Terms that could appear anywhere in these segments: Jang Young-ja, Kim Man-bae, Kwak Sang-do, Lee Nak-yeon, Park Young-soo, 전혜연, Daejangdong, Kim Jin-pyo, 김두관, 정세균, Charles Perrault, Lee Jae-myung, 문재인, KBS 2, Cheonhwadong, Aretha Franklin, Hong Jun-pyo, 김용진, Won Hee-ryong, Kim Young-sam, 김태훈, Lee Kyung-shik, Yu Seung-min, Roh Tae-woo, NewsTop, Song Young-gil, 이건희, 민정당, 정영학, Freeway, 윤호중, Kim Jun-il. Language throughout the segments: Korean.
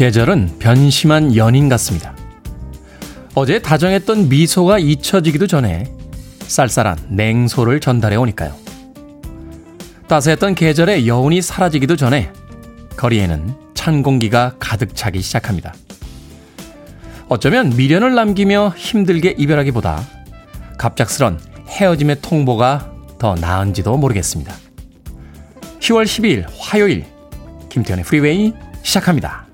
계절은 변심한 연인 같습니다. 어제 다정했던 미소가 잊혀지기도 전에 쌀쌀한 냉소를 전달해 오니까요. 따스했던 계절의 여운이 사라지기도 전에 거리에는 찬 공기가 가득 차기 시작합니다. 어쩌면 미련을 남기며 힘들게 이별하기보다 갑작스런 헤어짐의 통보가 더 나은지도 모르겠습니다. 10월 12일 화요일 김태현의 프리웨이 시작합니다.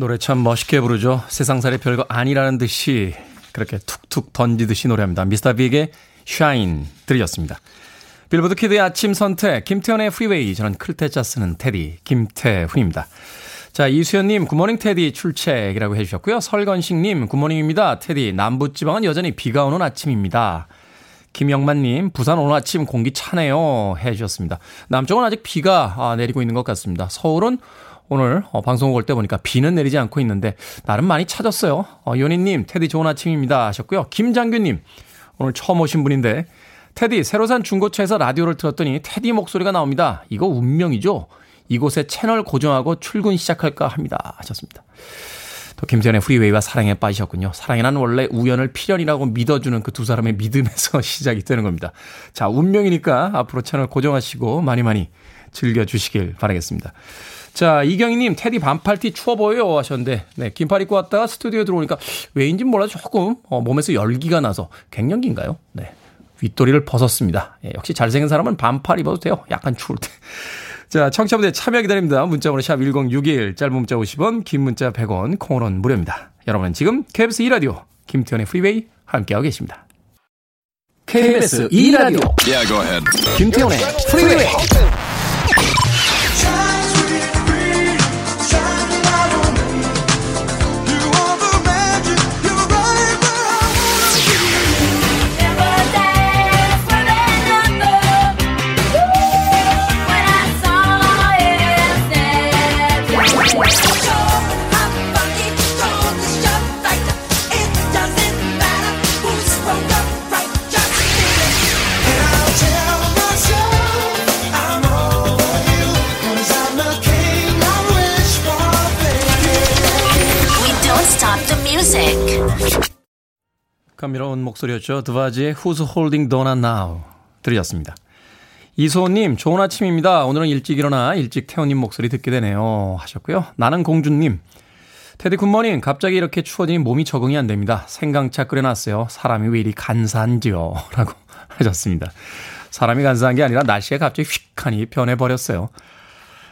노래 참 멋있게 부르죠. 세상살이 별거 아니라는 듯이 그렇게 툭툭 던지듯이 노래합니다. 미스터빅의 샤인 들으셨습니다. 빌보드 키드의 아침 선택 김태현의 프리웨이, 저는 클테짜 쓰는 테디 김태훈입니다. 자, 이수연님 굿모닝 테디 출첵이라고 해주셨고요. 설건식님 굿모닝입니다. 테디 남부지방은 여전히 비가 오는 아침입니다. 김영만님 부산 오늘 아침 공기 차네요 해주셨습니다. 남쪽은 아직 비가 내리고 있는 것 같습니다. 서울은 오늘 방송 올 때 보니까 비는 내리지 않고 있는데 나름 많이 찾았어요. 요니님 테디 좋은 아침입니다 하셨고요. 김장규님 오늘 처음 오신 분인데 테디 새로 산 중고차에서 라디오를 들었더니 테디 목소리가 나옵니다. 이거 운명이죠. 이곳에 채널 고정하고 출근 시작할까 합니다 하셨습니다. 또 김태현의 프리웨이와 사랑에 빠지셨군요. 사랑이란 원래 우연을 필연이라고 믿어주는 그 두 사람의 믿음에서 시작이 되는 겁니다. 자, 운명이니까 앞으로 채널 고정하시고 많이 많이 즐겨주시길 바라겠습니다. 자, 이경희님 테디 반팔티 추워 보여요 하셨는데, 네, 긴팔 입고 왔다가 스튜디오에 들어오니까 왜인지는 몰라도 조금 몸에서 열기가 나서 갱년기인가요? 네, 윗도리를 벗었습니다. 예, 역시 잘생긴 사람은 반팔 입어도 돼요. 약간 추울 때. 자, 청취자분들 참여 기다립니다. 문자번호 샵 1061, 짧은 문자 50원, 긴 문자 100원, 콩으로는 무료입니다. 여러분은 지금 KBS 2라디오 김태현의 프리웨이 함께하고 계십니다. KBS 2라디오 김태현의 프리웨이. 감미로운 목소리였죠. 두바지의 Who's Holding Donna Now 들으셨습니다. 이소호님 좋은 아침입니다. 오늘은 일찍 일어나 일찍 태호님 목소리 듣게 되네요 하셨고요. 나는 공주님 테디 굿모닝. 갑자기 이렇게 추워지니 몸이 적응이 안 됩니다. 생강차 끓여놨어요. 사람이 왜 이리 간사한지요 라고 하셨습니다. 사람이 간사한 게 아니라 날씨가 갑자기 휙하니 변해버렸어요.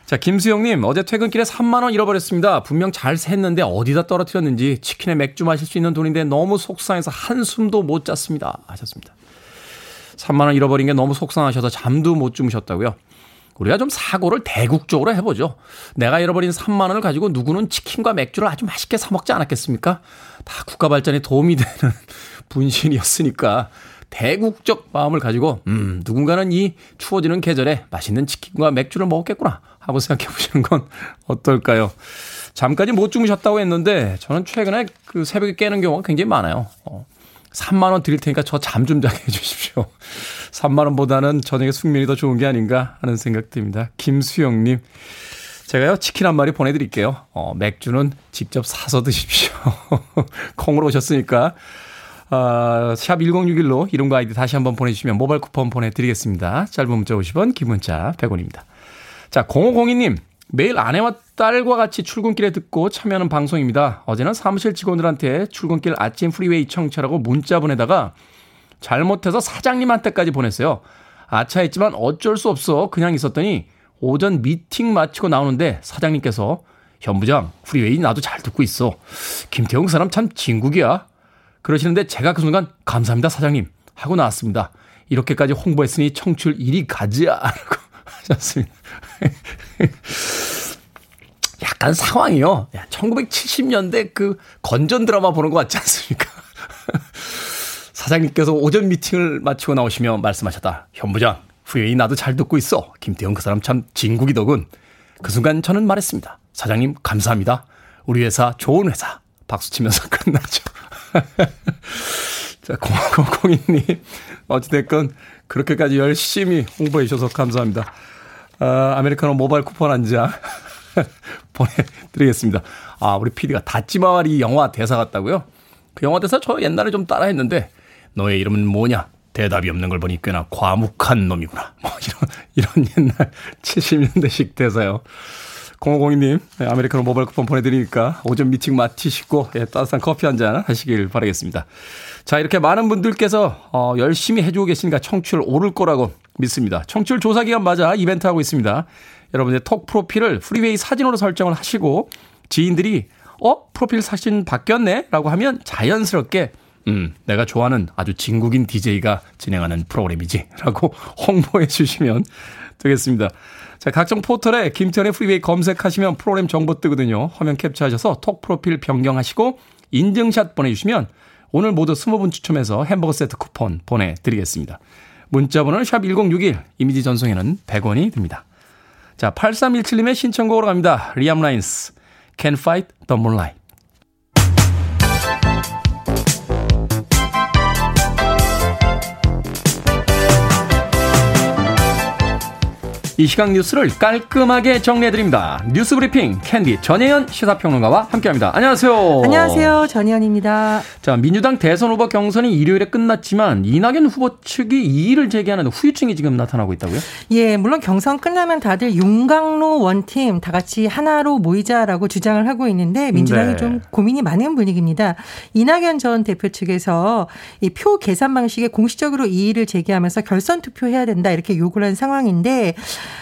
자, 김수영님 어제 퇴근길에 3만 원 잃어버렸습니다. 분명 잘 샜는데 어디다 떨어뜨렸는지 치킨에 맥주 마실 수 있는 돈인데 너무 속상해서 한숨도 못 잤습니다 하셨습니다. 3만 원 잃어버린 게 너무 속상하셔서 잠도 못 주무셨다고요? 우리가 좀 사고를 대국적으로 해보죠. 내가 잃어버린 3만 원을 가지고 누구는 치킨과 맥주를 아주 맛있게 사 먹지 않았겠습니까? 다 국가 발전에 도움이 되는 분신이었으니까 대국적 마음을 가지고 누군가는 이 추워지는 계절에 맛있는 치킨과 맥주를 먹었겠구나 하고 생각해 보시는 건 어떨까요? 잠까지 못 주무셨다고 했는데 저는 최근에 그 새벽에 깨는 경우가 굉장히 많아요. 3만 원 드릴 테니까 저 잠 좀 자게 해 주십시오. 3만 원보다는 저녁에 숙면이 더 좋은 게 아닌가 하는 생각 듭니다. 김수영님 제가요 치킨 한 마리 보내드릴게요. 맥주는 직접 사서 드십시오. 콩으로 오셨으니까 샵 1061로 이름과 아이디 다시 한번 보내주시면 모바일 쿠폰 보내드리겠습니다. 짧은 문자 50원, 긴 문자 100원입니다. 자, 0502님 매일 아내와 딸과 같이 출근길에 듣고 참여하는 방송입니다. 어제는 사무실 직원들한테 출근길 아침 프리웨이 청취하라고 문자 보내다가 잘못해서 사장님한테까지 보냈어요. 아차했지만 어쩔 수 없어 그냥 있었더니 오전 미팅 마치고 나오는데 사장님께서 현부장 프리웨이 나도 잘 듣고 있어. 김태용 사람 참 진국이야. 그러시는데 제가 그 순간 감사합니다 사장님 하고 나왔습니다. 이렇게까지 홍보했으니 청취율 1위 가지야 라고 하셨습니다. 약간 상황이요. 1970년대 그 건전 드라마 보는 것 같지 않습니까? 사장님께서 오전 미팅을 마치고 나오시며 말씀하셨다. 현부장 후회인 나도 잘 듣고 있어. 김태형 그 사람 참 진국이더군. 그 순간 저는 말했습니다. 사장님 감사합니다. 우리 회사 좋은 회사. 박수치면서 끝나죠. 자, 0002님 어찌됐건 그렇게까지 열심히 홍보해 주셔서 감사합니다. 아메리카노 모바일 쿠폰 한 장 보내드리겠습니다. 아, 우리 PD가 다찌마와리 영화 대사 같다고요? 그 영화 대사 저 옛날에 좀 따라했는데 너의 이름은 뭐냐? 대답이 없는 걸 보니 꽤나 과묵한 놈이구나. 뭐 이런 옛날 70년대식 대사요. 0502님, 아메리카노 모바일 쿠폰 보내드리니까 오전 미팅 마치시고 따뜻한 커피 한잔 하시길 바라겠습니다. 자, 이렇게 많은 분들께서 열심히 해주고 계시니까 청취율 오를 거라고 믿습니다. 청취율 조사 기간 맞아 이벤트 하고 있습니다. 여러분의 톡 프로필을 프리웨이 사진으로 설정을 하시고 지인들이 프로필 사진 바뀌었네? 라고 하면 자연스럽게 내가 좋아하는 아주 진국인 DJ가 진행하는 프로그램이지 라고 홍보해 주시면 되겠습니다. 자, 각종 포털에 김태현의 프리웨이 검색하시면 프로그램 정보 뜨거든요. 화면 캡처하셔서 톡 프로필 변경하시고 인증샷 보내주시면 오늘 모두 20분 추첨해서 햄버거 세트 쿠폰 보내드리겠습니다. 문자번호는 샵1061, 이미지 전송에는 100원이 듭니다. 자, 8317님의 신청곡으로 갑니다. 리암 라인스, Can't Fight the Moonlight. 이 시각 뉴스를 깔끔하게 정리해드립니다. 뉴스브리핑 캔디 전혜연 시사평론가와 함께합니다. 안녕하세요. 안녕하세요. 전혜연입니다. 자, 민주당 대선 후보 경선이 일요일에 끝났지만 이낙연 후보 측이 이의를 제기하는 후유증이 지금 나타나고 있다고요? 예, 물론 경선 끝나면 다들 용강로 원팀 다 같이 하나로 모이자라고 주장을 하고 있는데 민주당이 좀 고민이 많은 분위기입니다. 이낙연 전 대표 측에서 이 표 계산 방식에 공식적으로 이의를 제기하면서 결선 투표해야 된다 이렇게 요구를 한 상황인데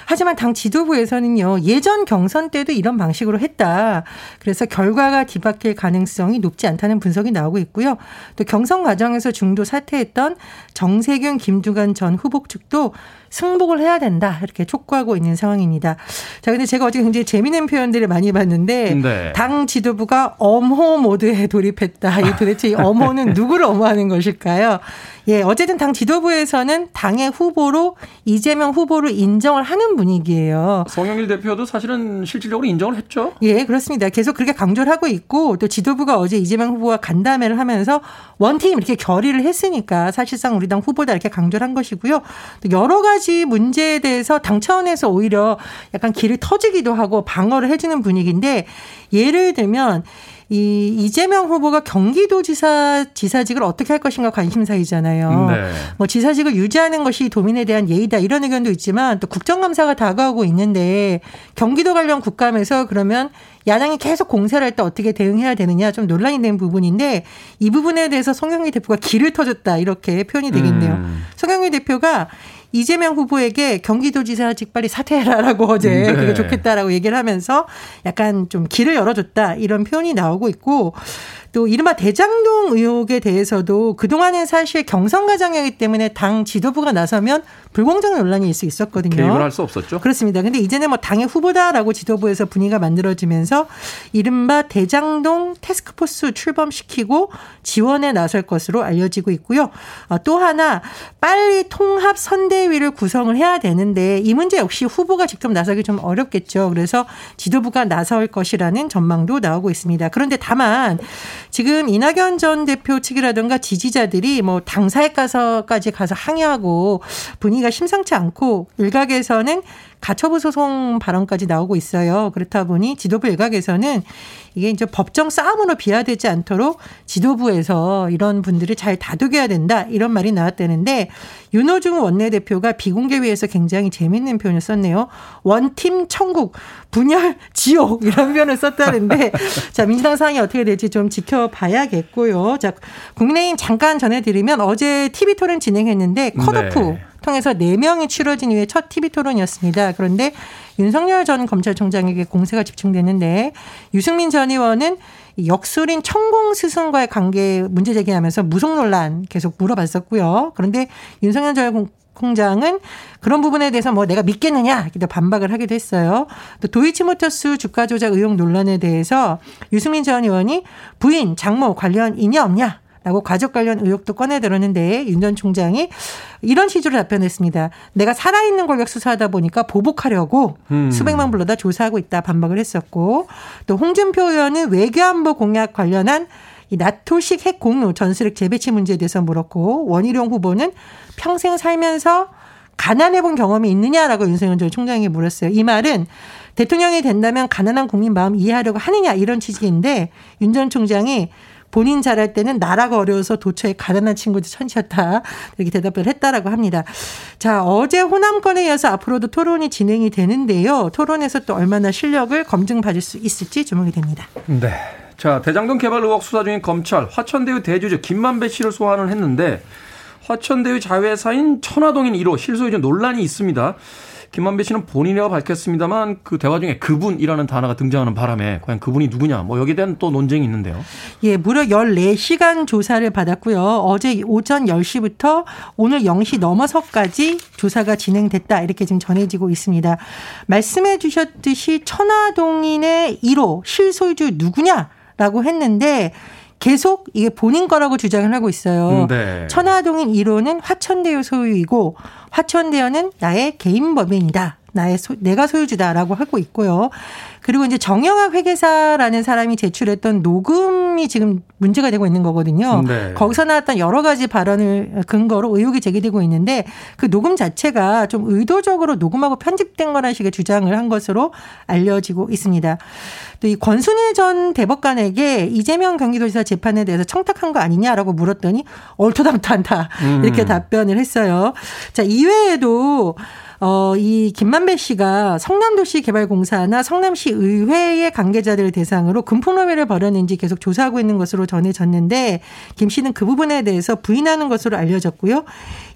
하지만 당 지도부에서는요, 예전 경선 때도 이런 방식으로 했다. 그래서 결과가 뒤바뀔 가능성이 높지 않다는 분석이 나오고 있고요. 또 경선 과정에서 중도 사퇴했던 정세균, 김두관 전 후보 측도 승복을 해야 된다 이렇게 촉구하고 있는 상황입니다. 자, 근데 제가 어제 굉장히 재미있는 표현들을 많이 봤는데 당 지도부가 엄호 모드에 돌입했다. 이 도대체 이 엄호는 누구를 엄호하는 것일까요? 예, 어쨌든 당 지도부에서는 당의 후보로 이재명 후보를 인정을 하는 분위기예요. 송영길 대표도 사실은 실질적으로 인정을 했죠. 예, 그렇습니다. 계속 그렇게 강조를 하고 있고 또 지도부가 어제 이재명 후보와 간담회를 하면서 원팀 이렇게 결의를 했으니까 사실상 우리 당 후보다 이렇게 강조를 한 것이고요. 또 여러 가지 문제에 대해서 당 차원에서 오히려 약간 길을 터지기도 하고 방어를 해주는 분위기인데 예를 들면 이 이재명 후보가 경기도지사 지사직을 어떻게 할 것인가 관심사이잖아요. 네. 뭐 지사직을 유지하는 것이 도민에 대한 예의다 이런 의견도 있지만 또 국정감사가 다가오고 있는데 경기도 관련 국감에서 그러면 야당이 계속 공세를 할 때 어떻게 대응해야 되느냐 좀 논란이 된 부분인데 이 부분에 대해서 송영길 대표가 길을 터졌다 이렇게 표현이 되겠네요. 송영길 대표가 이재명 후보에게 경기도지사직 빨리 사퇴해라라고 어제 그게 좋겠다라고 얘기를 하면서 약간 좀 길을 열어줬다 이런 표현이 나오고 있고 또 이른바 대장동 의혹에 대해서도 그동안은 사실 경선 과정이기 때문에 당 지도부가 나서면 불공정 논란이 있을 수 있었거든요. 개입을 할 수 없었죠. 그렇습니다. 그런데 이제는 뭐 당의 후보다라고 지도부에서 분위기가 만들어지면서 이른바 대장동 태스크포스 출범시키고 지원에 나설 것으로 알려지고 있고요. 또 하나 빨리 통합 선대위를 구성을 해야 되는데 이 문제 역시 후보가 직접 나서기 좀 어렵겠죠. 그래서 지도부가 나설 것이라는 전망도 나오고 있습니다. 그런데 다만 지금 이낙연 전 대표 측이라든가 지지자들이 뭐 당사에 가서 항의하고 분위기가 심상치 않고 일각에서는 가처분 소송 발언까지 나오고 있어요. 그렇다 보니 지도부 일각에서는 이게 이제 법정 싸움으로 비화되지 않도록 지도부에서 이런 분들을 잘 다독여야 된다 이런 말이 나왔다는데 윤호중 원내대표가 비공개회의에서 굉장히 재밌는 표현을 썼네요. 원팀 천국, 분열 지옥 이런 표현을 썼다는데 자, 민주당 상황이 어떻게 될지 좀 지켜봐야겠고요. 자, 국민의힘 잠깐 전해드리면 어제 TV 토론 진행했는데 컷오프 통해서 4명이 치러진 이후에 첫 TV 토론이었습니다. 그런데 윤석열 전 검찰총장에게 공세가 집중됐는데 유승민 전 의원은 역술인 천공 스승과의 관계 문제 제기하면서 무속 논란 계속 물어봤었고요. 그런데 윤석열 전 총장은 그런 부분에 대해서 뭐 내가 믿겠느냐 이렇게 반박을 하기도 했어요. 또 도이치모터스 주가 조작 의혹 논란에 대해서 유승민 전 의원이 부인 장모 관련 있냐 없냐 라고 과적 관련 의혹도 꺼내들었는데 윤 전 총장이 이런 식으로 답변했습니다. 내가 살아있는 권력 수사하다 보니까 보복하려고 수백만 불러다 조사하고 있다 반박을 했었고 또 홍준표 의원은 외교안보 공약 관련한 이 나토식 핵 공유 전술핵 재배치 문제에 대해서 물었고 원희룡 후보는 평생 살면서 가난해본 경험이 있느냐라고 윤석열 전 총장이 물었어요. 이 말은 대통령이 된다면 가난한 국민 마음 이해하려고 하느냐 이런 취지인데 윤 전 총장이 본인 잘할 때는 나라가 어려워서 도처에 가난한 친구들 천지였다 이렇게 대답을 했다라고 합니다. 자, 어제 호남권에 이어서 앞으로도 토론이 진행이 되는데요. 토론에서 또 얼마나 실력을 검증받을 수 있을지 주목이 됩니다. 네. 자, 대장동 개발 의혹 수사 중인 검찰 화천대유 대주주 김만배 씨를 소환을 했는데 화천대유 자회사인 천화동인 1호 실소유주 논란이 있습니다. 김만배 씨는 본인이라고 밝혔습니다만 그 대화 중에 그분이라는 단어가 등장하는 바람에 과연 그분이 누구냐 뭐 여기에 대한 또 논쟁이 있는데요. 예, 무려 14시간 조사를 받았고요. 어제 오전 10시부터 오늘 0시 넘어서까지 조사가 진행됐다 이렇게 지금 전해지고 있습니다. 말씀해 주셨듯이 천화동인의 1호 실소유주 누구냐라고 했는데 계속 이게 본인 거라고 주장을 하고 있어요. 네. 천화동인 1호는 화천대유 소유이고 화천대유는 나의 개인 법인이다. 내가 소유주다라고 하고 있고요. 그리고 이제 정영학 회계사라는 사람이 제출했던 녹음이 지금 문제가 되고 있는 거거든요. 네. 거기서 나왔던 여러 가지 발언을 근거로 의혹이 제기되고 있는데 그 녹음 자체가 좀 의도적으로 녹음하고 편집된 거라는 식의 주장을 한 것으로 알려지고 있습니다. 또 이 권순일 전 대법관에게 이재명 경기도지사 재판에 대해서 청탁한 거 아니냐라고 물었더니 얼토당토않다 이렇게 답변을 했어요. 자, 이외에도 이 김만배 씨가 성남도시개발공사나 성남시의회의 관계자들을 대상으로 금품로비를 벌였는지 계속 조사하고 있는 것으로 전해졌는데 김 씨는 그 부분에 대해서 부인하는 것으로 알려졌고요.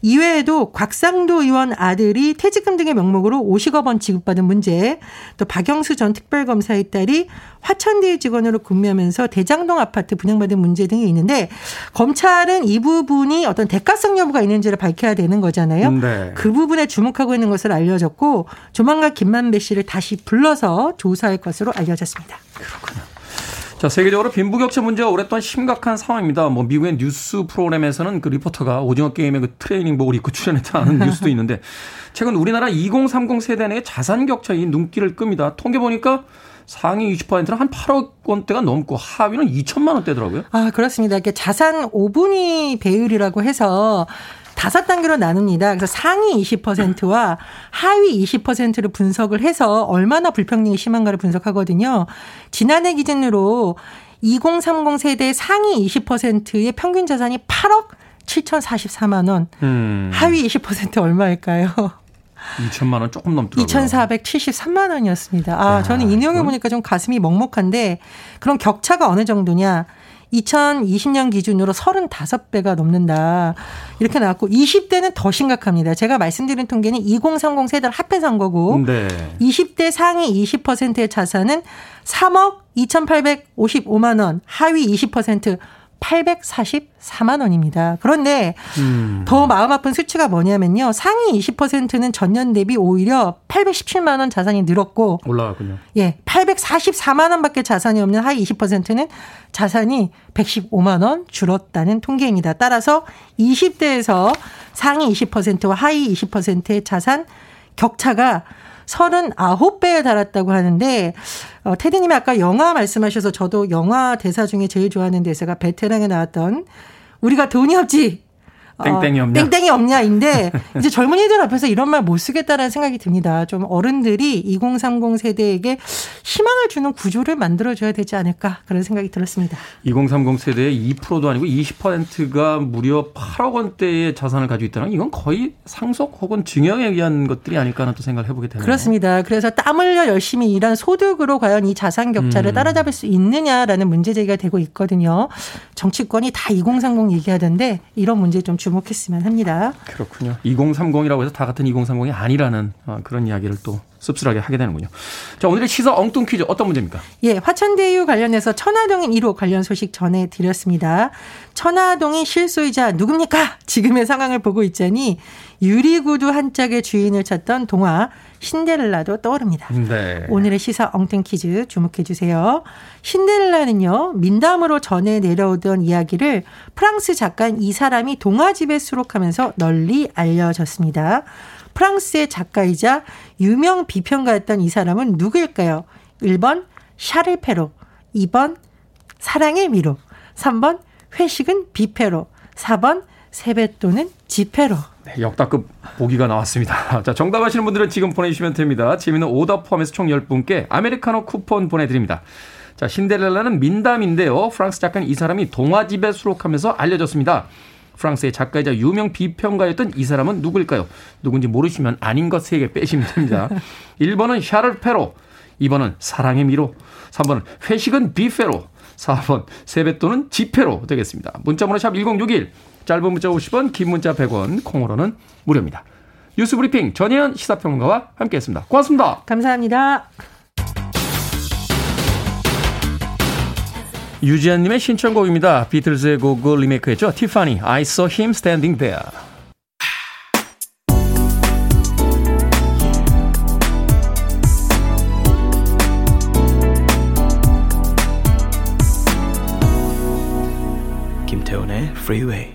이외에도 곽상도 의원 아들이 퇴직금 등의 명목으로 50억 원 지급받은 문제, 또 박영수 전 특별검사의 딸이 화천대유 직원으로 근무하면서 대장동 아파트 분양받은 문제 등이 있는데 검찰은 이 부분이 어떤 대가성 여부가 있는지를 밝혀야 되는 거잖아요. 네. 그 부분에 주목하고 있는 것을 알려졌고 조만간 김만배 씨를 다시 불러서 조사할 것으로 알려졌습니다. 그렇군요. 자, 세계적으로 빈부격차 문제가 오랫동안 심각한 상황입니다. 뭐 미국의 뉴스 프로그램에서는 그 리포터가 오징어 게임의 그 트레이닝복을 입고 출연했다는 뉴스도 있는데 최근 우리나라 2030 세대 내 자산 격차에 눈길을 끕니다. 통계 보니까 상위 20%는 한 8억 원대가 넘고 하위는 2천만 원대더라고요. 아, 그렇습니다. 이게 자산 5분위 배율이라고 해서 5단계로 나눕니다. 그래서 상위 20%와 하위 20%를 분석을 해서 얼마나 불평등이 심한가를 분석하거든요. 지난해 기준으로 2030 세대 상위 20%의 평균 자산이 8억 7,044만 원. 하위 20% 얼마일까요? 2천만 원 조금 넘더라고요. 2,473만 원이었습니다. 아, 저는 이 내용을 보니까 좀 가슴이 먹먹한데 그럼 격차가 어느 정도냐? 2020년 기준으로 35배가 넘는다. 이렇게 나왔고 20대는 더 심각합니다. 제가 말씀드린 통계는 2030 세대를 합해선 거고 네. 20대 상위 20%의 자산은 3억 2,855만 원, 하위 20% 844만 원입니다. 그런데 더 마음 아픈 수치가 뭐냐면요. 상위 20%는 전년 대비 오히려 817만 원 자산이 늘었고 올라갔군요. 예, 844만 원밖에 자산이 없는 하위 20%는 자산이 115만 원 줄었다는 통계입니다. 따라서 20대에서 상위 20%와 하위 20%의 자산 격차가 39배에 달았다고 하는데 테디님이 아까 영화 말씀하셔서 저도 영화 대사 중에 제일 좋아하는 대사가 베테랑에 나왔던 우리가 돈이 없지 땡땡이 없냐. 땡땡이 없냐인데 이제 젊은이들 앞에서 이런 말 못 쓰겠다라는 생각이 듭니다. 좀 어른들이 2030 세대에게 희망을 주는 구조를 만들어줘야 되지 않을까 그런 생각이 들었습니다. 2030 세대의 2%도 아니고 20%가 무려 8억 원대의 자산을 가지고 있다는 이건 거의 상속 혹은 증여에 의한 것들이 아닐까 하는 또 생각을 해보게 되네요. 그렇습니다. 그래서 땀 흘려 열심히 일한 소득으로 과연 이 자산 격차를 따라잡을 수 있느냐라는 문제 제기가 되고 있거든요. 정치권이 다 2030 얘기하던데 이런 문제 좀 주목했으면 합니다. 그렇군요. 2030이라고 해서 다 같은 2030이 아니라는 그런 이야기를 또 씁쓸하게 하게 되는군요. 자, 오늘의 시사 엉뚱 퀴즈 어떤 문제입니까? 예, 화천대유 관련해서 천화동인 1호 관련 소식 전해드렸습니다. 천화동인 실소유자 누굽니까? 지금의 상황을 보고 있자니 유리구두 한 짝의 주인을 찾던 동화 신데렐라도 떠오릅니다. 네. 오늘의 시사 엉뚱 퀴즈 주목해 주세요. 신데렐라는요, 민담으로 전해 내려오던 이야기를 프랑스 작가인 이 사람이 동화집에 수록하면서 널리 알려졌습니다. 프랑스의 작가이자 유명 비평가였던 이 사람은 누구일까요? 1번 샤를 페로, 2번 사랑의 미로, 3번 회식은 뷔페로, 4번 세뱃돈은 지폐로. 네, 역대급 보기가 나왔습니다. 자, 정답 아시는 분들은 지금 보내주시면 됩니다. 재미있는 오답 포함해서 총 10분께 아메리카노 쿠폰 보내드립니다. 자, 신데렐라는 민담인데요. 프랑스 작가는 이 사람이 동화집에 수록하면서 알려졌습니다. 프랑스의 작가이자 유명 비평가였던 이 사람은 누굴까요? 누군지 모르시면 아닌 것 3개 빼시면 됩니다. 1번은 샤를 페로, 2번은 사랑의 미로, 3번은 회식은 뷔페로, 4번 세뱃돈은 지폐로 되겠습니다. 문자번호 샵 1061, 짧은 문자 50원, 긴 문자 100원, 콩으로는 무료입니다. 뉴스 브리핑 전혜연 시사평론가와 함께했습니다. 고맙습니다. 감사합니다. 유지한님의 신청곡입니다. 비틀즈의 곡을 리메이크했죠. 티파니, I saw him standing there. 김태훈의 Freeway.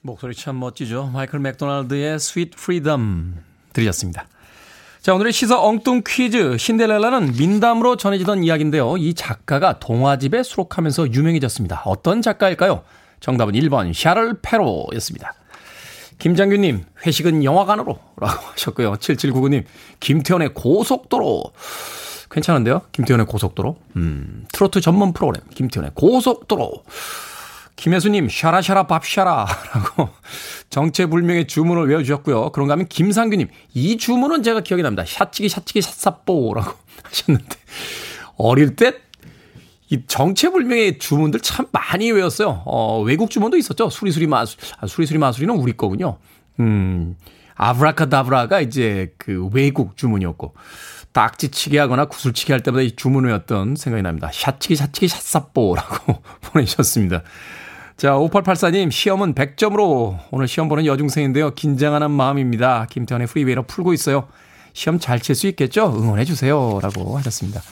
목소리 참 멋지죠. 마이클 맥도날드의 Sweet Freedom 들으셨습니다. 자, 오늘의 시사 엉뚱 퀴즈. 신데렐라는 민담으로 전해지던 이야기인데요. 이 작가가 동화집에 수록하면서 유명해졌습니다. 어떤 작가일까요? 정답은 1번 샤를 페로였습니다. 김장규님, 회식은 영화관으로 라고 하셨고요. 7799님, 김태현의 고속도로. 괜찮은데요? 김태현의 고속도로. 트로트 전문 프로그램 김태현의 고속도로. 김혜수님, 샤라샤라 밥샤라라고 정체불명의 주문을 외워주셨고요. 그런가 하면 김상규님, 이 주문은 제가 기억이 납니다. 샷치기 샷치기 샷사뽀라고 하셨는데, 어릴 때 이 정체불명의 주문들 참 많이 외웠어요. 외국 주문도 있었죠. 수리수리 마수리, 수리수리 마수리는 우리 거군요. 아브라카다브라가 이제 그 외국 주문이었고, 딱지치기 하거나 구슬치기 할 때마다 이 주문을 외웠던 생각이 납니다. 샷치기 샷치기 샷사뽀라고 보내주셨습니다. 자, 5884님, 시험은 100점으로 오늘 시험 보는 여중생인데요. 긴장하는 마음입니다. 김태환의 프리웨이로 풀고 있어요. 시험 잘 칠 수 있겠죠? 응원해 주세요 라고 하셨습니다.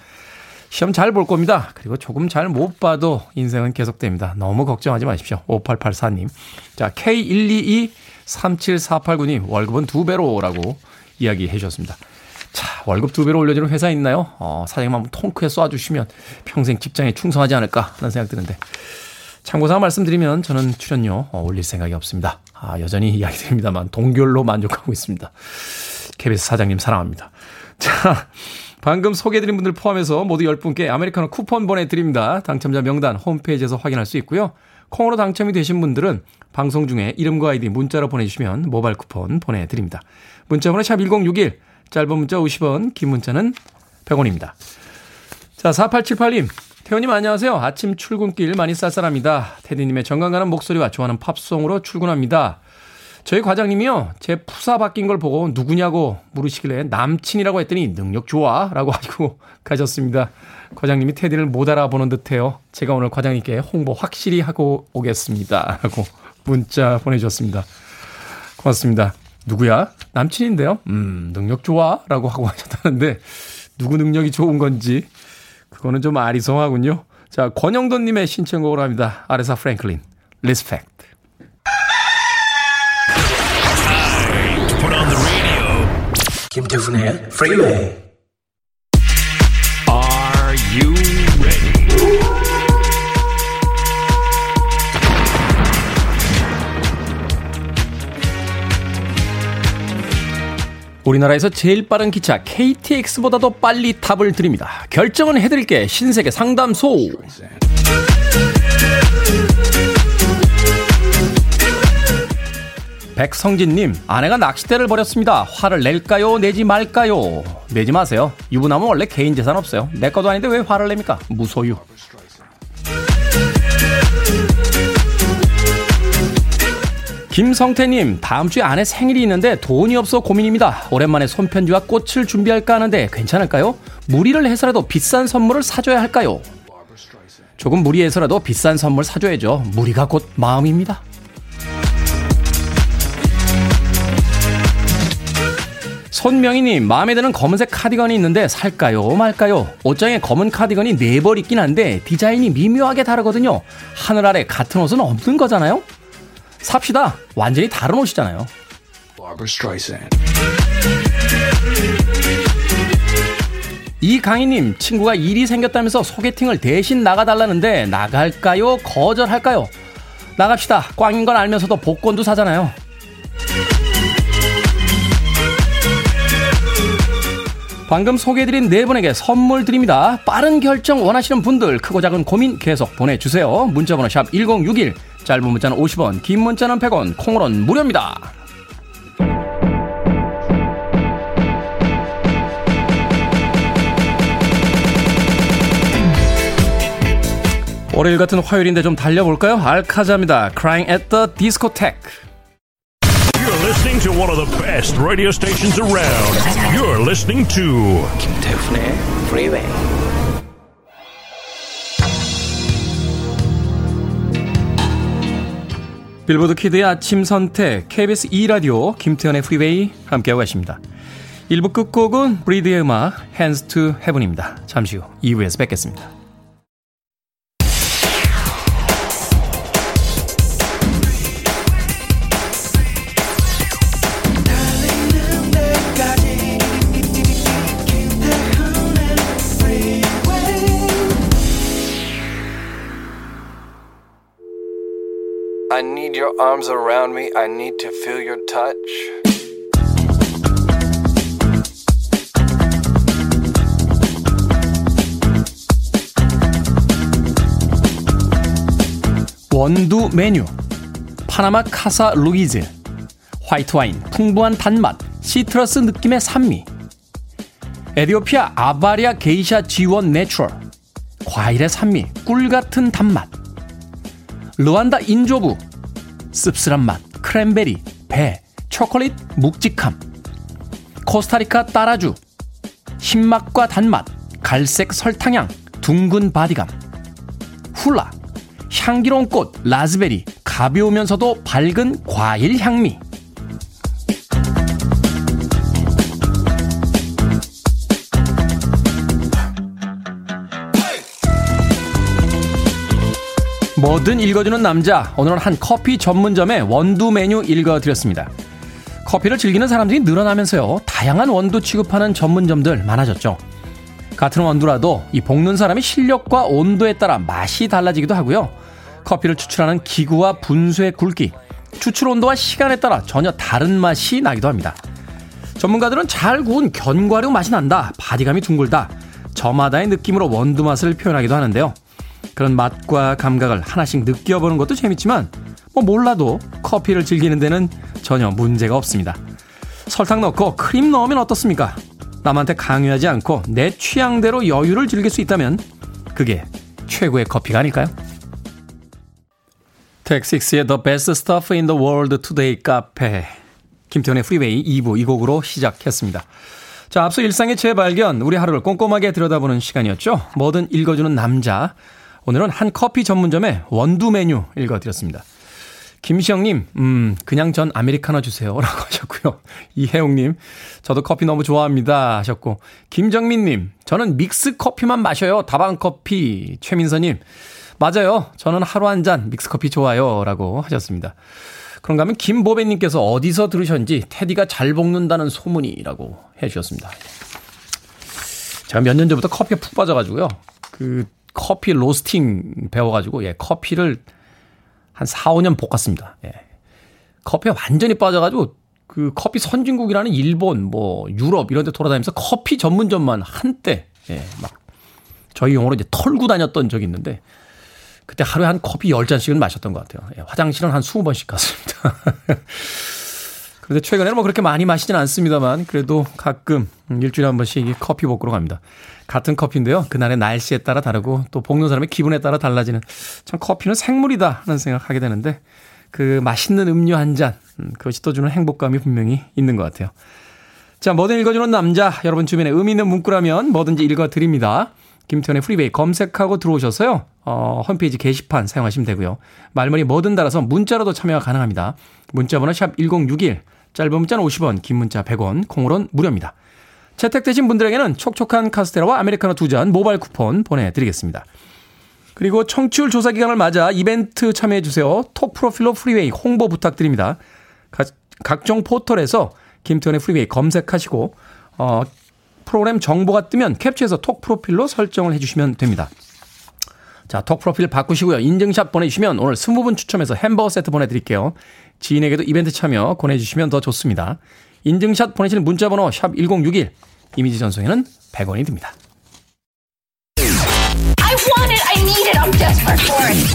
시험 잘 볼 겁니다. 그리고 조금 잘 못 봐도 인생은 계속됩니다. 너무 걱정하지 마십시오. 5884님. 자, K12237489님, 월급은 2배로라고 이야기해 주셨습니다. 자, 월급 2배로 올려주는 회사 있나요? 사장님 한번 통크에 쏴주시면 평생 직장에 충성하지 않을까 하는 생각 드는데, 참고사 말씀드리면 저는 출연료 올릴 생각이 없습니다. 여전히 이야기 드립니다만 동결로 만족하고 있습니다. KBS 사장님 사랑합니다. 자, 방금 소개해드린 분들 포함해서 모두 10분께 아메리카노 쿠폰 보내드립니다. 당첨자 명단 홈페이지에서 확인할 수 있고요. 콩으로 당첨이 되신 분들은 방송 중에 이름과 아이디 문자로 보내주시면 모바일 쿠폰 보내드립니다. 문자번호 샵 1061, 짧은 문자 50원, 긴 문자는 100원입니다. 자, 4878님. 태훈님 안녕하세요. 아침 출근길 많이 쌀쌀합니다. 테디님의 정감가는 목소리와 좋아하는 팝송으로 출근합니다. 저희 과장님이요, 제 푸사 바뀐 걸 보고 누구냐고 물으시길래 남친이라고 했더니 능력 좋아 라고 하고 가셨습니다. 과장님이 테디를 못 알아보는 듯해요. 제가 오늘 과장님께 홍보 확실히 하고 오겠습니다 라고 문자 보내주셨습니다. 고맙습니다. 누구야? 남친인데요. 능력 좋아 라고 하고 하셨다는데 누구 능력이 좋은 건지 그거는 좀 아리송하군요. 자, 권영돈님의 신청곡을 합니다. 아레사 프랭클린, 리스펙트. 김태훈의 Freeway. Are you ready? 우리나라에서 제일 빠른 기차 KTX보다도 빨리 답을 드립니다. 결정은 해드릴게. 신세계 상담소. 백성진님, 아내가 낚싯대를 버렸습니다. 화를 낼까요? 내지 말까요? 내지 마세요. 유부남은 원래 개인 재산 없어요. 내 것도 아닌데 왜 화를 냅니까? 무소유. 2. 김성태님, 다음 주에 아내 생일이 있는데 돈이 없어 고민입니다. 오랜만에 손편지와 꽃을 준비할까 하는데 괜찮을까요? 무리를 해서라도 비싼 선물을 사줘야 할까요? 조금 무리해서라도 비싼 선물 사줘야죠. 무리가 곧 마음입니다. 3. 손명희님, 마음에 드는 검은색 카디건이 있는데 살까요 말까요? 옷장에 검은 카디건이 4벌 있긴 한데 디자인이 미묘하게 다르거든요. 하늘 아래 같은 옷은 없는 거잖아요? 삽시다. 완전히 다른 옷이잖아요. 2강희님, 친구가 일이 생겼다면서 소개팅을 대신 나가달라는데 나갈까요? 거절할까요? 나갑시다. 꽝인 건 알면서도 복권도 사잖아요. 방금 소개해드린 네 분에게 선물 드립니다. 빠른 결정 원하시는 분들 크고 작은 고민 계속 보내주세요. 문자번호 샵 1061, 짧은 문자는 50원, 긴 문자는 100원, 콩으로는 무료입니다. 월요일 같은 화요일인데 좀 달려볼까요? 알카자입니다. Crying at the Discotheque. Listening to one of the best radio stations around. You're listening to 김태훈의 Freeway. 빌보드 키드의 아침 선택 KBS 2 라디오 김태훈의 Freeway 함께하고 계십니다. 1부 끝곡은 브리드의 음악 Hands to Heaven입니다. 잠시 후 2부에서 뵙겠습니다. I need your arms around me. I need to feel your touch. 원두 메뉴. 파나마 카사 루이즈. 화이트 와인, 풍부한 단맛, 시트러스 느낌의 산미. 에티오피아 아바리아 게이샤 G1 내추럴. 과일의 산미, 꿀 같은 단맛. 르완다 인조부, 씁쓸한 맛, 크랜베리, 배, 초콜릿, 묵직함. 코스타리카 따라주, 신맛과 단맛, 갈색 설탕향, 둥근 바디감. 훌라, 향기로운 꽃, 라즈베리, 가벼우면서도 밝은 과일 향미. 뭐든 읽어주는 남자, 오늘은 한 커피 전문점의 원두 메뉴 읽어드렸습니다. 커피를 즐기는 사람들이 늘어나면서요, 다양한 원두 취급하는 전문점들 많아졌죠. 같은 원두라도 이 볶는 사람의 실력과 온도에 따라 맛이 달라지기도 하고요. 커피를 추출하는 기구와 분쇄 굵기, 추출 온도와 시간에 따라 전혀 다른 맛이 나기도 합니다. 전문가들은 잘 구운 견과류 맛이 난다, 바디감이 둥글다, 저마다의 느낌으로 원두 맛을 표현하기도 하는데요. 그런 맛과 감각을 하나씩 느껴보는 것도 재밌지만 몰라도 커피를 즐기는 데는 전혀 문제가 없습니다. 설탕 넣고 크림 넣으면 어떻습니까? 남한테 강요하지 않고 내 취향대로 여유를 즐길 수 있다면 그게 최고의 커피가 아닐까요? 텍식스의 The Best Stuff in the World Today 카페, 김태훈의 프리웨이 2부 이 곡으로 시작했습니다. 자, 앞서 일상의 재발견, 우리 하루를 꼼꼼하게 들여다보는 시간이었죠. 뭐든 읽어주는 남자, 오늘은 한 커피 전문점의 원두 메뉴 읽어드렸습니다. 김시영님, 그냥 전 아메리카노 주세요 라고 하셨고요. 이혜용님, 저도 커피 너무 좋아합니다 하셨고, 김정민님, 저는 믹스 커피만 마셔요, 다방커피. 최민서님, 맞아요, 저는 하루 한 잔 믹스커피 좋아요 라고 하셨습니다. 그런가 하면 김보배님께서 어디서 들으셨는지 테디가 잘 볶는다는 소문이라고 해주셨습니다. 제가 몇 년 전부터 커피에 푹 빠져가지고요, 그 커피 로스팅 배워가지고, 예, 커피를 한 4, 5년 볶았습니다. 예. 커피에 완전히 빠져가지고, 그 커피 선진국이라는 일본, 유럽 이런 데 돌아다니면서 커피 전문점만 한때, 예, 막, 저희 용어로 이제 털고 다녔던 적이 있는데, 그때 하루에 한 커피 10잔씩은 마셨던 것 같아요. 예, 화장실은 한 20번씩 갔습니다. 그런데 최근에는 그렇게 많이 마시진 않습니다만, 그래도 가끔 일주일에 한 번씩 커피 볶으러 갑니다. 같은 커피인데요, 그날의 날씨에 따라 다르고 또 볶는 사람의 기분에 따라 달라지는, 참 커피는 생물이다 하는 생각하게 되는데, 그 맛있는 음료 한 잔, 그것이 또 주는 행복감이 분명히 있는 것 같아요. 자, 뭐든 읽어주는 남자, 여러분 주변에 의미 있는 문구라면 뭐든지 읽어드립니다. 김태현의 프리베이 검색하고 들어오셔서요, 홈페이지 게시판 사용하시면 되고요. 말머리 뭐든 달아서 문자로도 참여가 가능합니다. 문자번호 샵 1061, 짧은 문자는 50원, 긴 문자 100원, 콩으로는 무료입니다. 채택되신 분들에게는 촉촉한 카스테라와 아메리카노 2잔 모바일 쿠폰 보내드리겠습니다. 그리고 청취율 조사 기간을 맞아 이벤트 참여해주세요. 톡 프로필로 프리웨이 홍보 부탁드립니다. 각종 포털에서 김태현의 프리웨이 검색하시고 프로그램 정보가 뜨면 캡처해서 톡 프로필로 설정을 해주시면 됩니다. 자, 톡 프로필 바꾸시고요. 인증샷 보내주시면 오늘 20분 추첨해서 햄버거 세트 보내드릴게요. 지인에게도 이벤트 참여 권해주시면 더 좋습니다. 인증샷 보내시는 문자번호 샵 1061, 이미지 전송에는 100원이 듭니다. I want it, I need it, I'm desperate for it.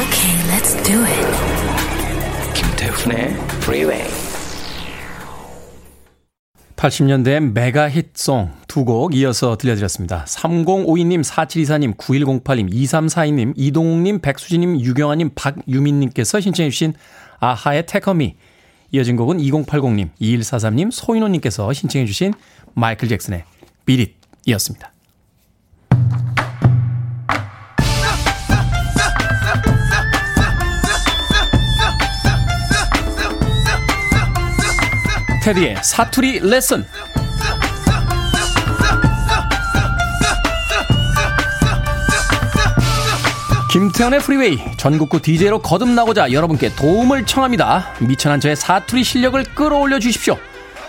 Okay, let's do it. 김태훈의 Freeway. 80년대의 메가 히트송 두 곡 이어서 들려드렸습니다. 3052님, 4724님, 9108님, 2342님, 이동욱님, 백수진님, 유경아님, 박유민님께서 신청해 주신 아하의 Take On Me. 이어진 곡은 2080님, 2143님, 소인호님께서 신청해 주신 마이클 잭슨의 Beat It 이었습니다. 테디의 사투리 레슨. 김태현의 프리웨이, 전국구 DJ로 거듭나고자 여러분께 도움을 청합니다. 미천한 저의 사투리 실력을 끌어올려 주십시오.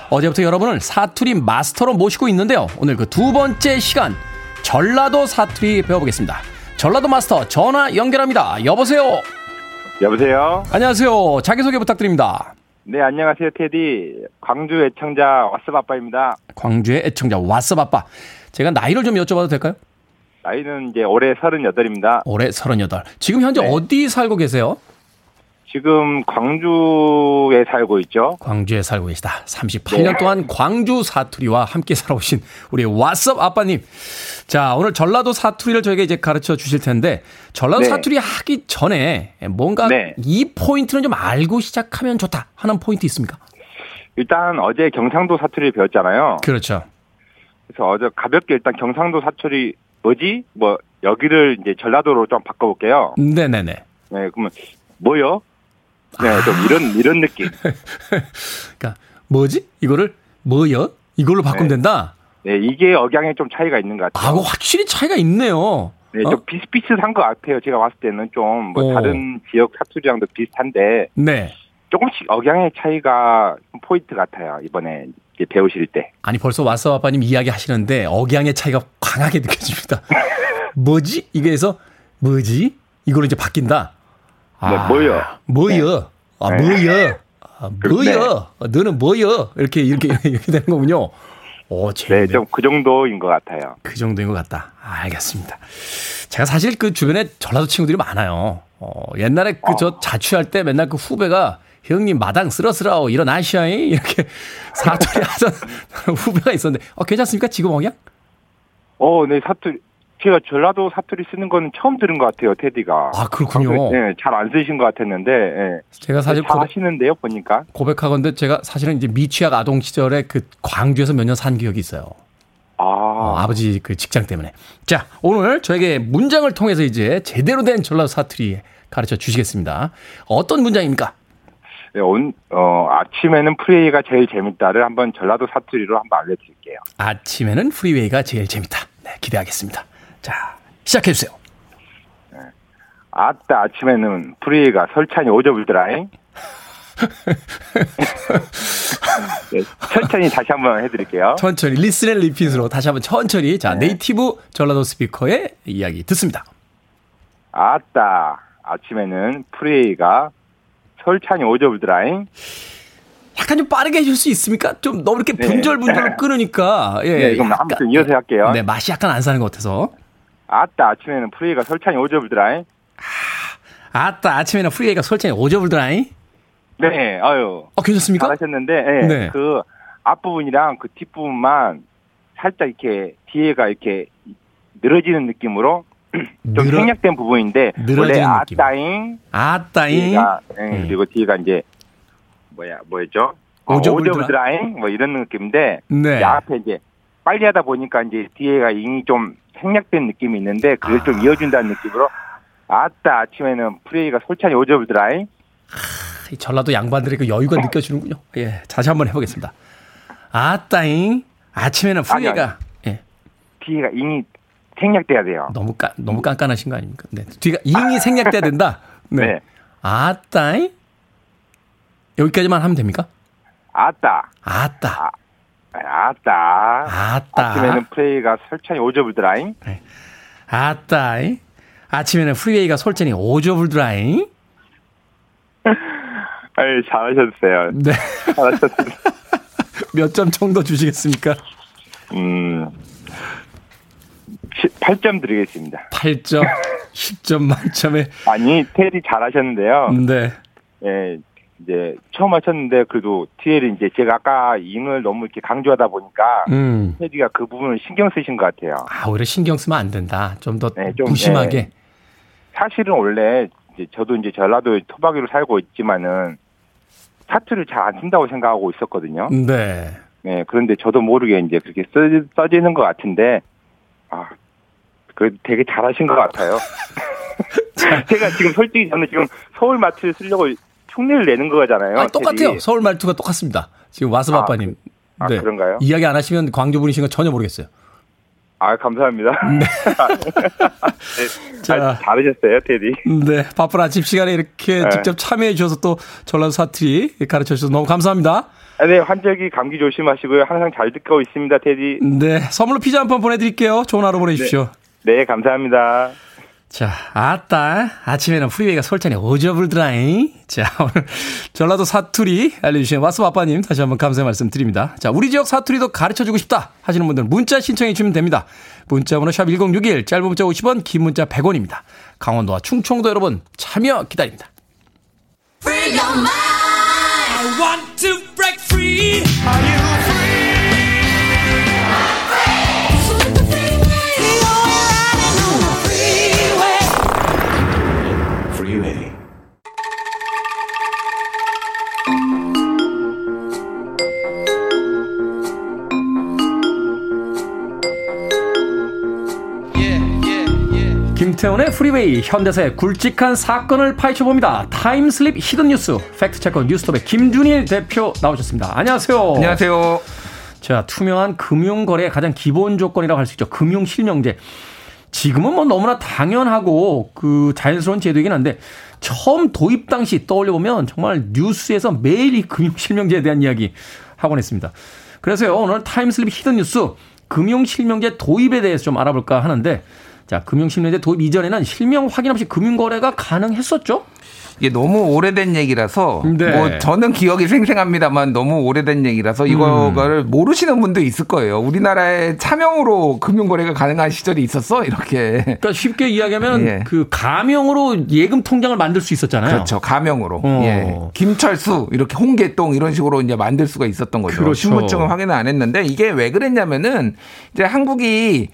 어제부터 여러분을 사투리 마스터로 모시고 있는데요, 오늘 그 두 번째 시간 전라도 사투리 배워보겠습니다. 전라도 마스터 전화 연결합니다. 여보세요. 여보세요. 안녕하세요. 자기소개 부탁드립니다. 네, 안녕하세요, 테디. 광주 애청자 왓츠바빠입니다. 광주의 애청자 왓츠바빠. 제가 나이를 좀 여쭤봐도 될까요? 나이는 이제 올해 38입니다. 올해 38. 지금 현재 네. 어디 살고 계세요? 지금 광주에 살고 있죠. 광주에 살고 계시다. 38년 네. 동안 광주 사투리와 함께 살아오신 우리 왓츠바빠님. 자, 오늘 전라도 사투리를 저에게 이제 가르쳐 주실 텐데, 전라도 네. 사투리 하기 전에 뭔가 네. 이 포인트는 좀 알고 시작하면 좋다 하는 포인트 있습니까? 일단 어제 경상도 사투리를 배웠잖아요. 그렇죠. 그래서 어제 가볍게 일단 경상도 사투리 뭐지? 뭐 여기를 이제 전라도로 좀 바꿔볼게요. 네네네. 네, 그러면 뭐요? 네, 좀 이런 느낌. 그러니까 뭐지? 이거를 뭐요? 이걸로 바꾸면 네. 된다. 네, 이게 억양에 좀 차이가 있는 것 같아요. 아, 그거 확실히 차이가 있네요. 네, 좀 비슷비슷한 것 같아요. 제가 봤을 때는 좀 뭐 다른 지역 사투리랑도 비슷한데 네. 조금씩 억양의 차이가 포인트 같아요. 이번에 이제 배우실 때. 아니, 벌써 와서 아빠님 이야기 하시는데 억양의 차이가 강하게 느껴집니다. 뭐지? 이거에서 뭐지? 이걸로 이제 바뀐다. 네, 아, 뭐여? 아, 네. 뭐여? 너는 뭐여? 이렇게 되는 거군요. 오, 네, 좀 그 정도인 것 같아요. 그 정도인 것 같다. 아, 알겠습니다. 제가 사실 그 주변에 전라도 친구들이 많아요. 옛날에 그 저 자취할 때 맨날 그 후배가 형님 마당 쓸어쓰라오 일어나시아이 이렇게 사투리 하던 후배가 있었는데, 괜찮습니까? 지금 억양? 네, 사투리. 제가 전라도 사투리 쓰는 건 처음 들은 것 같아요, 테디가. 아, 그렇군요. 네, 잘 안 쓰신 것 같았는데. 네. 제가 사실 잘 하시는데요, 보니까. 고백하건데 제가 사실은 이제 미취학 아동 시절에 그 광주에서 몇 년 산 기억이 있어요. 아, 아버지 그 직장 때문에. 자, 오늘 저에게 문장을 통해서 이제 제대로 된 전라도 사투리 가르쳐 주시겠습니다. 어떤 문장입니까? 네, 아침에는 프리웨이가 제일 재밌다를 한번 전라도 사투리로 한번 알려드릴게요. 아침에는 프리웨이가 제일 재밌다. 네, 기대하겠습니다. 자, 시작해주세요. 아따, 아침에는 프리웨이가 설찬이 오져불더라잉. 네, 천천히 다시 한번 해드릴게요. 천천히, 리슨 앤 리핏으로 다시 한번 천천히. 자, 네. 네이티브 전라도 스피커의 이야기 듣습니다. 아따, 아침에는 프리웨이가 설찬이 오져불더라잉. 약간 좀 빠르게 해줄 수 있습니까? 좀 너무 이렇게 분절분절을 끊으니까. 예, 네, 그럼 약간, 아무튼 이어서 할게요. 네, 맛이 약간 안 사는 것 같아서. 아따, 아침에는 프리웨이가 설찬이 오져불더라잉. 아따, 아침에는 프리웨이가 설찬이 오져불더라잉. 네, 아유. 괜찮습니까? 잘하셨는데, 예, 네. 그 앞부분이랑 그 뒷부분만 살짝 이렇게 뒤에가 이렇게 늘어지는 느낌으로 좀 생략된 부분인데, 원래 아따잉. 아따잉. 뒤에가, 예, 그리고 뒤에가 이제 뭐였죠? 오저브드라잉? 뭐 이런 느낌인데, 네. 앞에 이제 빨리 하다 보니까 이제 뒤에가 잉이 좀 생략된 느낌이 있는데, 그걸 좀 이어준다는 느낌으로, 아따, 아침에는 프레이가 솔찬히 오저브드라잉? 이 전라도 양반들의 그 여유가 느껴지는군요. 예, 다시 한번 해보겠습니다. 아따잉? 아침에는 프레이가. 예. 뒤에가 잉이 생략돼야 돼요. 너무 깐깐하신 거 아닙니까? 네. 뒤가 잉이 생략돼야 된다? 네. 네. 아따잉? 여기까지만 하면 됩니까? 아따. 아따. 아따. 아따. 아침에는 프레이가 설찬이 오저불드라잉. 아따. 아침에는 프리웨이가 설찬이 오저불드라잉. 아이, 잘하셨어요. 네. 잘하셨어요. 몇 점 정도 주시겠습니까? 8점 드리겠습니다. 8점? 10점 만점에. 아니, 테일이 잘하셨는데요. 네. 예, 이제, 처음 하셨는데, 그래도 테일이 이제 제가 아까 임을 너무 이렇게 강조하다 보니까, 테일이가 그 부분을 신경 쓰신 것 같아요. 아, 오히려 신경 쓰면 안 된다. 좀 더 무심하게. 네, 예. 사실은 원래, 이제 저도 이제 전라도 토박이로 살고 있지만은, 사투를 잘 안 쓴다고 생각하고 있었거든요. 네. 네, 그런데 저도 모르게 이제 그렇게 써지는 것 같은데, 아, 그 되게 잘하신 것 같아요. 제가 지금 솔직히 저는 지금 서울 말투를 쓰려고 흉내를 내는 거잖아요. 아, 똑같아요. 테리. 서울 말투가 똑같습니다. 지금 와스바빠님. 아, 네. 그런가요? 이야기 안 하시면 광주 분이신 건 전혀 모르겠어요. 아, 감사합니다. 네. 네. 자, 잘하셨어요, 테디. 네, 바쁜 아침 시간에 이렇게 네. 직접 참여해 주셔서 또 전라도 사투리 가르쳐 주셔서 너무 감사합니다. 네, 환절기 감기 조심하시고요. 항상 잘 듣고 있습니다, 테디. 네, 선물로 피자 한 판 보내드릴게요. 좋은 하루 보내십시오. 네, 네, 감사합니다. 자, 아따. 아침에는 프리웨이가 솔찬히 오저불드라잉. 자, 오늘 전라도 사투리 알려주신 와스바빠님 다시 한번 감사의 말씀 드립니다. 자, 우리 지역 사투리도 가르쳐주고 싶다 하시는 분들 문자 신청해 주시면 됩니다. 문자번호 샵 1061, 짧은 문자 50원, 긴 문자 100원입니다. 강원도와 충청도 여러분 참여 기다립니다. 김태훈의 프리웨이, 현대사의 굵직한 사건을 파헤쳐봅니다. 타임슬립 히든뉴스, 팩트체크 뉴스톱의 김준일 대표 나오셨습니다. 안녕하세요. 안녕하세요. 자, 투명한 금융거래의 가장 기본 조건이라고 할 수 있죠. 금융실명제. 지금은 뭐 너무나 당연하고 그 자연스러운 제도이긴 한데 처음 도입 당시 떠올려보면 정말 뉴스에서 매일 이 금융실명제에 대한 이야기 하곤 했습니다. 그래서요, 오늘 타임슬립 히든뉴스, 금융실명제 도입에 대해서 좀 알아볼까 하는데 자, 금융실명제 도입 이전에는 실명 확인 없이 금융거래가 가능했었죠? 이게 너무 오래된 얘기라서 네. 뭐 저는 기억이 생생합니다만 너무 오래된 얘기라서 이거를 모르시는 분도 있을 거예요. 우리나라에 차명으로 금융거래가 가능한 시절이 있었어? 이렇게. 그러니까 쉽게 이야기하면 예. 그 가명으로 예금 통장을 만들 수 있었잖아요. 그렇죠. 가명으로. 예. 김철수 이렇게 홍계똥 이런 식으로 이제 만들 수가 있었던 거죠. 그렇죠. 신분증을 확인을 안 했는데 이게 왜 그랬냐면은 이제 한국이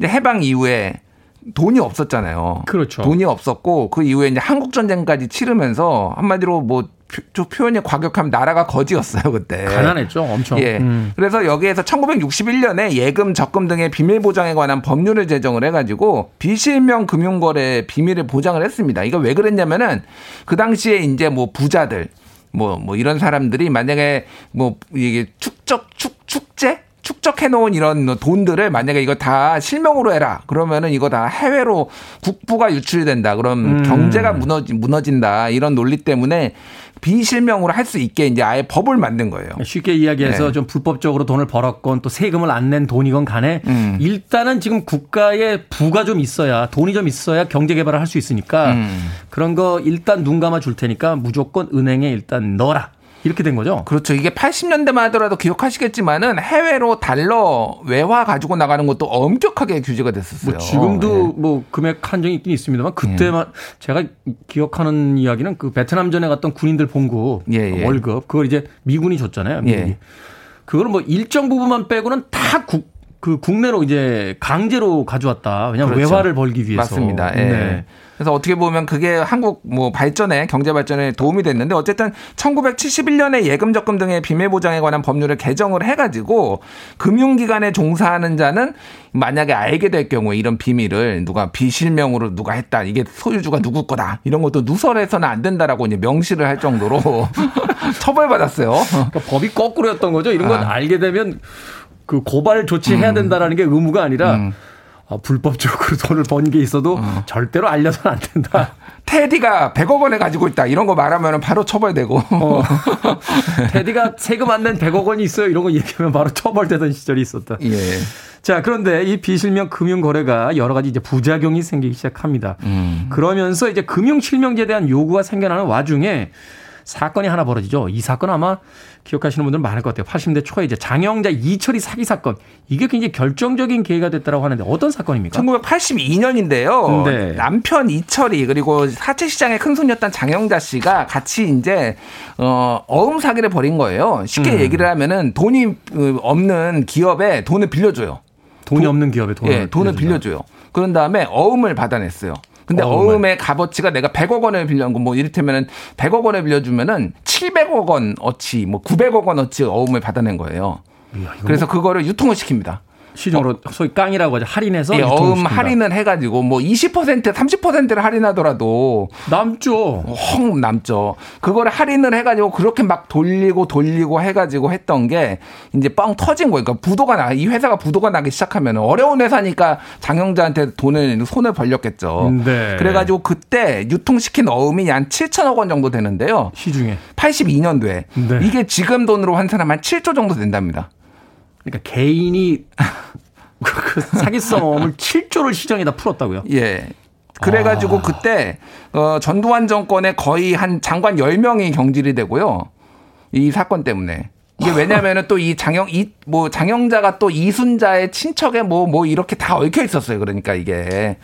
이제 해방 이후에 돈이 없었잖아요. 그렇죠. 돈이 없었고 그 이후에 이제 한국 전쟁까지 치르면서 한마디로 뭐 표현이 과격하면 나라가 거지였어요 그때. 가난했죠, 엄청. 예. 그래서 여기에서 1961년에 예금, 적금 등의 비밀 보장에 관한 법률을 제정을 해가지고 비실명 금융거래 비밀을 보장을 했습니다. 이거 왜 그랬냐면은 그 당시에 이제 뭐 부자들 뭐 이런 사람들이 만약에 뭐 이게 축적해놓은 이런 돈들을 만약에 이거 다 실명으로 해라. 그러면은 이거 다 해외로 국부가 유출이 된다. 그럼 경제가 무너진다. 이런 논리 때문에 비실명으로 할 수 있게 이제 아예 법을 만든 거예요. 쉽게 이야기해서 네. 좀 불법적으로 돈을 벌었건 또 세금을 안 낸 돈이건 간에 일단은 지금 국가에 부가 좀 있어야 돈이 좀 있어야 경제 개발을 할 수 있으니까 그런 거 일단 눈 감아 줄 테니까 무조건 은행에 일단 넣어라. 이렇게 된 거죠? 그렇죠. 이게 80년대만 하더라도 기억하시겠지만은 해외로 달러 외화 가지고 나가는 것도 엄격하게 규제가 됐었어요. 뭐 지금도 예. 뭐 금액 한정이 있긴 있습니다만 그때만 예. 제가 기억하는 이야기는 그 베트남전에 갔던 군인들 봉급 예, 예. 월급 그걸 이제 미군이 줬잖아요. 미군이. 예. 그걸 뭐 일정 부분만 빼고는 다 국내로 이제 강제로 가져왔다. 왜냐하면 그렇죠. 외화를 벌기 위해서. 맞습니다. 예. 네. 그래서 어떻게 보면 그게 한국 뭐 발전에 경제 발전에 도움이 됐는데 어쨌든 1971년에 예금 적금 등의 비밀 보장에 관한 법률을 개정을 해가지고 금융기관에 종사하는 자는 만약에 알게 될 경우에 이런 비밀을 누가 비실명으로 누가 했다 이게 소유주가 누구 거다 이런 것도 누설해서는 안 된다라고 이제 명시를 할 정도로 처벌받았어요. 그러니까 법이 거꾸로였던 거죠. 이런 건 알게 되면 그 고발 조치해야 된다라는 게 의무가 아니라. 불법적으로 돈을 번 게 있어도 절대로 알려서는 안 된다. 테디가 100억 원을 가지고 있다 이런 거 말하면 바로 처벌되고 테디가 세금 안 낸 100억 원이 있어요 이런 거 얘기하면 바로 처벌되던 시절이 있었다. 예. 자, 그런데 이 비실명 금융거래가 여러 가지 이제 부작용이 생기기 시작합니다. 그러면서 이제 금융실명제에 대한 요구가 생겨나는 와중에 사건이 하나 벌어지죠. 이 사건 아마 기억하시는 분들 많을 것 같아요. 80대 초에 이제 장영자 이철이 사기 사건. 이게 굉장히 결정적인 계기가 됐다고 하는데 어떤 사건입니까? 1982년인데요. 네. 남편 이철이 그리고 사채시장의 큰손이었던 장영자 씨가 같이 이제 어음 사기를 벌인 거예요. 쉽게 얘기를 하면은 돈이 없는 기업에 돈을 빌려줘요. 돈이 없는 기업에 돈을, 예, 돈을 빌려줘요. 그런 다음에 어음을 받아냈어요. 근데 어음의 값어치가 내가 100억 원을 빌려준 거, 뭐 이를테면은 100억 원을 빌려주면은 700억 원 어치, 뭐 900억 원 어치 어음을 받아낸 거예요. 이야, 그래서 뭐 그거를 유통을 시킵니다. 시중으로 소위 깡이라고 하죠. 할인해서. 예, 어음 할인을 해가지고 뭐 20% 30%를 할인하더라도 남죠. 헝 남죠. 그거를 할인을 해가지고 그렇게 막 돌리고 해가지고 했던 게 이제 뻥 터진 거예요. 그러니까 부도가 나, 이 회사가 부도가 나기 시작하면 어려운 회사니까 장영자한테 돈을 손을 벌렸겠죠. 네. 그래가지고 그때 유통시킨 어음이 한 7천억 원 정도 되는데요. 시중에 82년도에 네. 이게 지금 돈으로 환산하면 한 7조 정도 된답니다. 그러니까 개인이 그 사기성 어음을 7조를 시장에다 풀었다고요? 예. 그래가지고 그때 전두환 정권에 거의 한 장관 10명이 경질이 되고요. 이 사건 때문에. 이게 왜냐면은 또 이 장영자가 또 이순자의 친척에 뭐 이렇게 다 얽혀 있었어요. 그러니까 이게.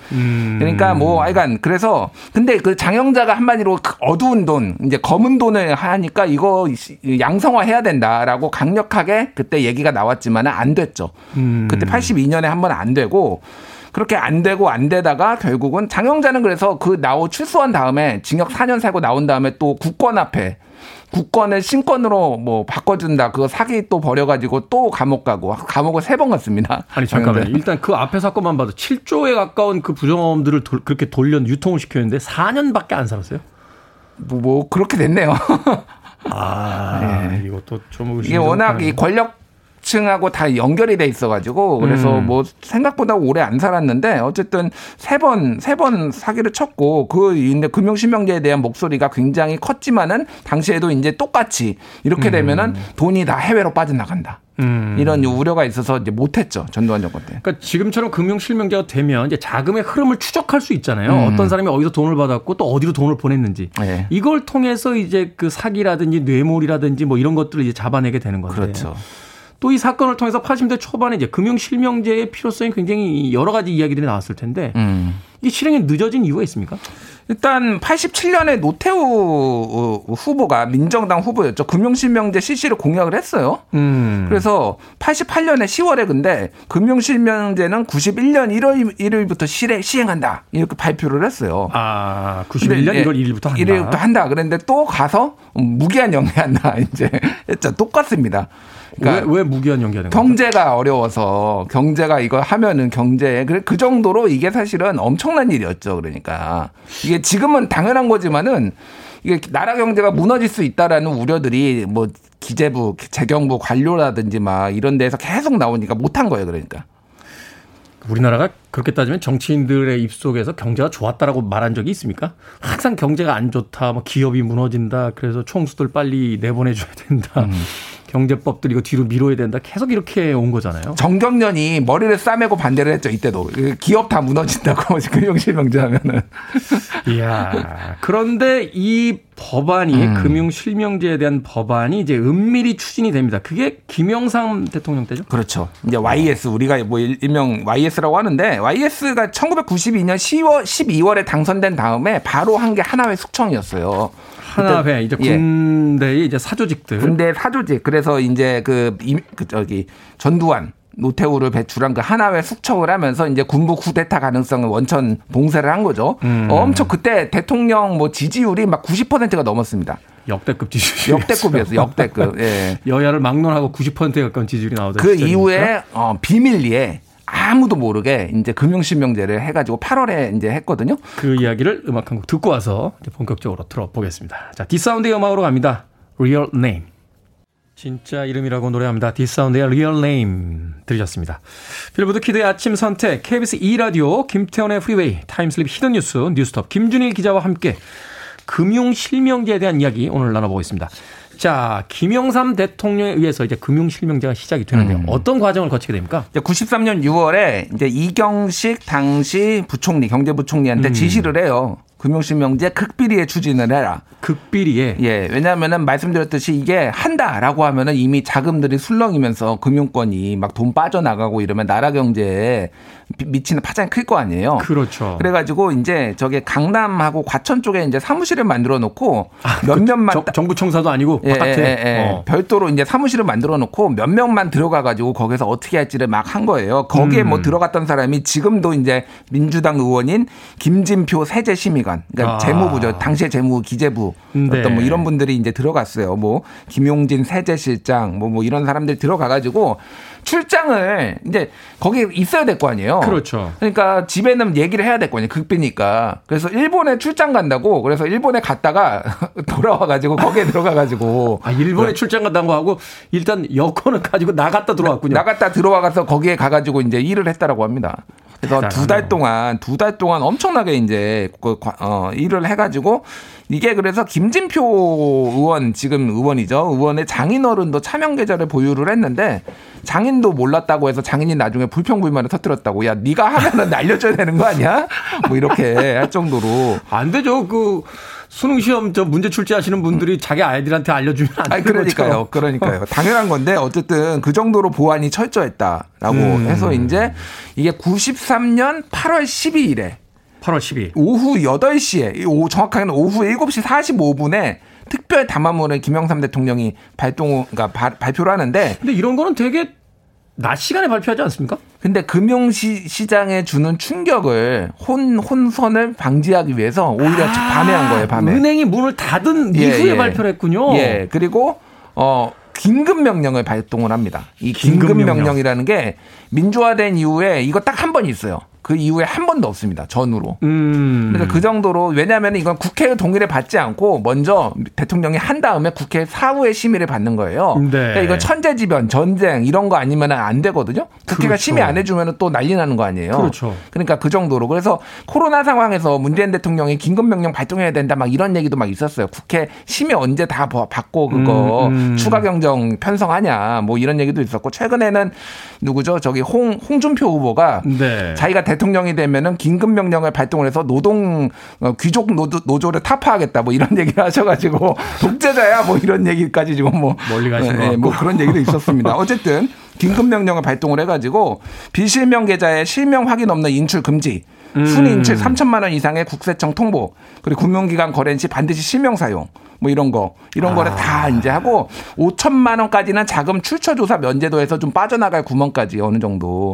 그러니까 뭐 하여간 그래서 근데 그 장영자가 한마디로 어두운 돈, 이제 검은 돈을 하니까 이거 양성화 해야 된다라고 강력하게 그때 얘기가 나왔지만은 안 됐죠. 그때 82년에 한 번 안 되고 그렇게 안 되다가 결국은 장영자는 그래서 그 출소한 다음에 징역 4년 살고 나온 다음에 또 국권 앞에 국권을 신권으로 뭐 바꿔준다. 그거 사기 또 벌여가지고 또 감옥 가고 감옥을 3번 갔습니다. 아니 잠깐만요. 일단 그 앞에 사건만 봐도 7조에 가까운 그 부정어음들을 그렇게 유통을 시켰는데 4년밖에 안 살았어요. 뭐 그렇게 됐네요. 네. 이것도 좀 이게 워낙 이 권력층하고 다 연결이 돼 있어가지고 그래서 뭐 생각보다 오래 안 살았는데 어쨌든 세 번 사기를 쳤고 근데 금융실명제에 대한 목소리가 굉장히 컸지만은 당시에도 이제 똑같이 이렇게 되면은 돈이 다 해외로 빠져나간다. 이런 우려가 있어서 이제 못했죠. 전두환 정권 때. 그러니까 지금처럼 금융실명제가 되면 이제 자금의 흐름을 추적할 수 있잖아요. 어떤 사람이 어디서 돈을 받았고 또 어디로 돈을 보냈는지. 네. 이걸 통해서 이제 그 사기라든지 뇌물이라든지 뭐 이런 것들을 이제 잡아내게 되는 건데. 그렇죠. 또 이 사건을 통해서 80대 초반에 이제 금융실명제의 필요성이 굉장히 여러 가지 이야기들이 나왔을 텐데 이게 실행이 늦어진 이유가 있습니까? 일단 87년에 노태우 후보가 민정당 후보였죠. 금융실명제 실시를 공약을 했어요. 그래서 88년에 10월에 근데 금융실명제는 91년 1월 1일부터 시행한다. 이렇게 발표를 했어요. 91년 1월 1일부터 한다. 1일부터 한다. 그런데 또 가서 무기한 연기한다. 이제 했죠. 똑같습니다. 그러니까 왜 무기한 연기하는 거예요? 경제가 어려워서 경제가 이거 하면은 그 정도로 이게 사실은 엄청난 일이었죠. 그러니까 이게 지금은 당연한 거지만은 이게 나라 경제가 무너질 수 있다라는 우려들이 뭐 기재부, 재경부 관료라든지 막 이런 데에서 계속 나오니까 못한 거예요. 그러니까 우리나라가 그렇게 따지면 정치인들의 입속에서 경제가 좋았다라고 말한 적이 있습니까? 항상 경제가 안 좋다, 뭐 기업이 무너진다, 그래서 총수들 빨리 내보내줘야 된다. 경제법들 이거 뒤로 미뤄야 된다. 계속 이렇게 온 거잖아요. 정경련이 머리를 싸매고 반대를 했죠. 이때도. 기업 다 무너진다고. 금융실명제 하면은. 이야. 그런데 이 법안이 금융실명제에 대한 법안이 이제 은밀히 추진이 됩니다. 그게 김영삼 대통령 때죠? 그렇죠. 이제 YS 우리가 뭐 일명 YS라고 하는데 YS가 1992년 10월 12월에 당선된 다음에 바로 한 게 하나회 숙청이었어요. 하나회 이제 군대의 이제 사조직들. 군대 사조직. 그래서 이제 전두환 노태우를 배출한 그 하나회 숙청을 하면서 이제 군부 쿠데타 가능성을 원천 봉쇄를 한 거죠. 엄청 그때 대통령 뭐 지지율이 막 90%가 넘었습니다. 역대급 지지율. 역대급이었어요. 역대급. 예. 여야를 막론하고 90%에 가까운 지지율이 나오던 그 시절이니까? 이후에 비밀리에 아무도 모르게 이제 금융실명제를 해가지고 8월에 이제 했거든요. 그 이야기를 음악 한 곡 듣고 와서 이제 본격적으로 들어보겠습니다. 자, 디사운드의 음악으로 갑니다. Real Name. 진짜 이름이라고 노래합니다. 디사운드의 리얼 네임 들으셨습니다. 빌보드 키드의 아침 선택 KBS 2라디오 김태원의 프리웨이 타임슬립 히든 뉴스 뉴스톱 김준일 기자와 함께 금융 실명제에 대한 이야기 오늘 나눠보고 있습니다. 자, 김영삼 대통령에 의해서 이제 금융 실명제가 시작이 되는데요. 어떤 과정을 거치게 됩니까? 93년 6월에 이제 이경식 당시 부총리, 경제부총리한테 지시를 해요. 금융실명제 극비리에 추진을 해라. 극비리에? 예. 왜냐하면은 말씀드렸듯이 이게 한다라고 하면은 이미 자금들이 술렁이면서 금융권이 막 돈 빠져나가고 이러면 나라 경제에 미치는 파장이 클 거 아니에요. 그렇죠. 그래가지고 이제 저게 강남하고 과천 쪽에 이제 사무실을 만들어 놓고 몇 명만 정부 청사도 아니고 바깥에 별도로 이제 사무실을 만들어 놓고 몇 명만 들어가가지고 거기서 어떻게 할지를 막 한 거예요. 거기에 뭐 들어갔던 사람이 지금도 이제 민주당 의원인 김진표 세제심의관. 그러니까 재무부죠. 당시의 재무부, 기재부 어떤 뭐 이런 분들이 이제 들어갔어요. 뭐 김용진 세제실장 뭐 이런 사람들이 들어가가지고 출장을 이제 거기 있어야 될 거 아니에요. 그렇죠. 그러니까 집에는 얘기를 해야 될 거 아니에요. 극비니까. 그래서 일본에 출장 간다고. 그래서 일본에 갔다가 돌아와가지고 거기에 들어가가지고. 아, 일본에 출장 간다고 하고 일단 여권을 가지고 나갔다 들어왔군요. 나갔다 들어와서 거기에 가가지고 이제 일을 했다라고 합니다. 그래서 두 달 동안 엄청나게 이제 일을 해가지고 이게 그래서 김진표 의원 지금 의원이죠. 의원의 장인어른도 차명 계좌를 보유를 했는데 장인도 몰랐다고 해서 장인이 나중에 불평불만을 터뜨렸다고. 야, 네가 하면은 알려줘야 되는 거 아니야? 뭐 이렇게 할 정도로. 안 되죠. 그 수능 시험 저 문제 출제하시는 분들이 자기 아이들한테 알려주면 안 되는 거죠. 그러니까요. 당연한 건데 어쨌든 그 정도로 보안이 철저했다라고 해서 이제 이게 93년 8월 12일에 8월 12일. 오후 8시에, 정확하게는 오후 7시 45분에 특별 담화문을 김영삼 대통령이 발표를 하는데. 근데 이런 거는 되게 낮 시간에 발표하지 않습니까? 근데 금융시장에 주는 충격을 혼선을 방지하기 위해서 오히려 밤에 한 거예요, 밤에. 은행이 문을 닫은 이후에 발표를 했군요. 예. 그리고, 긴급명령을 발동을 합니다. 이 긴급명령이라는 게 민주화된 이후에 이거 딱 한 번 있어요. 그 이후에 한 번도 없습니다. 전후로. 그래서 그 정도로 왜냐하면 이건 국회의 동의를 받지 않고 먼저 대통령이 한 다음에 국회 사후의 심의를 받는 거예요. 네. 그러니까 이건 천재지변, 전쟁 이런 거 아니면 안 되거든요. 국회가 그렇죠. 심의 안 해주면 또 난리 나는 거 아니에요. 그렇죠. 그러니까 그 정도로. 그래서 코로나 상황에서 문재인 대통령이 긴급명령 발동해야 된다 막 이런 얘기도 막 있었어요. 국회 심의 언제 다 받고 그거 추가 경정 편성하냐 뭐 이런 얘기도 있었고 최근에는 누구죠? 저기 홍준표 후보가 자기가 대통령이 되면은 긴급 명령을 발동을 해서 노동 귀족 노조를 타파하겠다 뭐 이런 얘기를 하셔가지고 독재자야 뭐 이런 얘기까지 지금 뭐 멀리 가신 거 뭐 그런 얘기도 있었습니다. 어쨌든 긴급 명령을 발동을 해가지고 비실명 계좌에 실명 확인 없는 인출 금지, 순인출 3천만 원 이상의 국세청 통보, 그리고 금융기관 거래 시 반드시 실명 사용. 뭐 이런 거를 다 이제 하고 5천만 원까지는 자금 출처 조사 면제도에서 좀 빠져나갈 구멍까지 어느 정도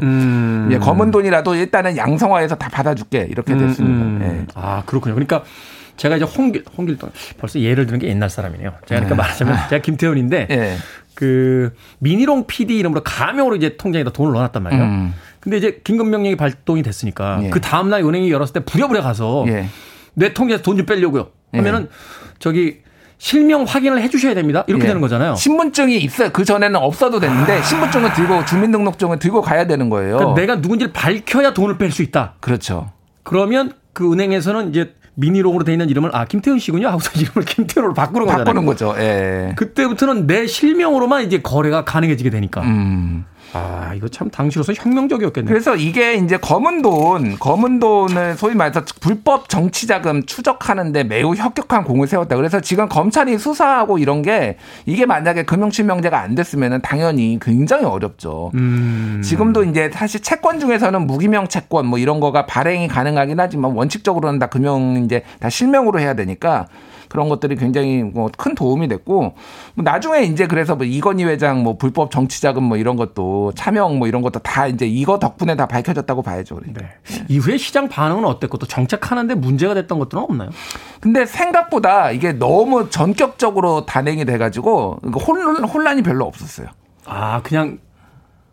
예, 검은 돈이라도 일단은 양성화해서 다 받아줄게 이렇게 됐습니다. 예. 아, 그렇군요. 그러니까 제가 이제 홍길동 벌써 예를 드는 게 옛날 사람이네요. 제가 그러니까 말하자면 제가 김태훈인데 그 미니롱 PD 이름으로 가명으로 이제 통장에다 돈을 넣어놨단 말이에요. 근데 이제 긴급명령이 발동이 됐으니까 그 다음 날 은행이 열었을 때 부랴부랴 가서 내 통장에서 돈 좀 빼려고요. 하면은 저기 실명 확인을 해 주셔야 됩니다. 이렇게 되는 거잖아요. 신분증이 있어요. 그전에는 없어도 됐는데 신분증을 들고 주민등록증을 들고 가야 되는 거예요. 그러니까 내가 누군지를 밝혀야 돈을 뺄 수 있다. 그렇죠. 그러면 그 은행에서는 이제 미니롱으로 되어 있는 이름을 김태훈 씨군요 하고서 이름을 김태훈으로 바꾸는 거잖아요. 바꾸는 거죠. 예. 그때부터는 내 실명으로만 이제 거래가 가능해지게 되니까. 아, 이거 참 당시로서 혁명적이었겠네요. 그래서 이게 이제 검은 돈을 소위 말해서 불법 정치자금 추적하는데 매우 혁혁한 공을 세웠다. 그래서 지금 검찰이 수사하고 이런 게 이게 만약에 금융실명제가 안 됐으면 당연히 굉장히 어렵죠. 지금도 이제 사실 채권 중에서는 무기명 채권 뭐 이런 거가 발행이 가능하긴 하지만 원칙적으로는 다 이제 다 실명으로 해야 되니까. 그런 것들이 굉장히 뭐 큰 도움이 됐고 뭐 나중에 이제 그래서 뭐 이건희 회장 뭐 불법 정치자금 뭐 이런 것도 차명 뭐 이런 것도 다 이제 이거 덕분에 다 밝혀졌다고 봐야죠. 그러니까. 네. 이후에 시장 반응은 어땠고 또 정착하는데 문제가 됐던 것들은 없나요? 근데 생각보다 이게 너무 전격적으로 단행이 돼가지고 혼란이 별로 없었어요. 아, 그냥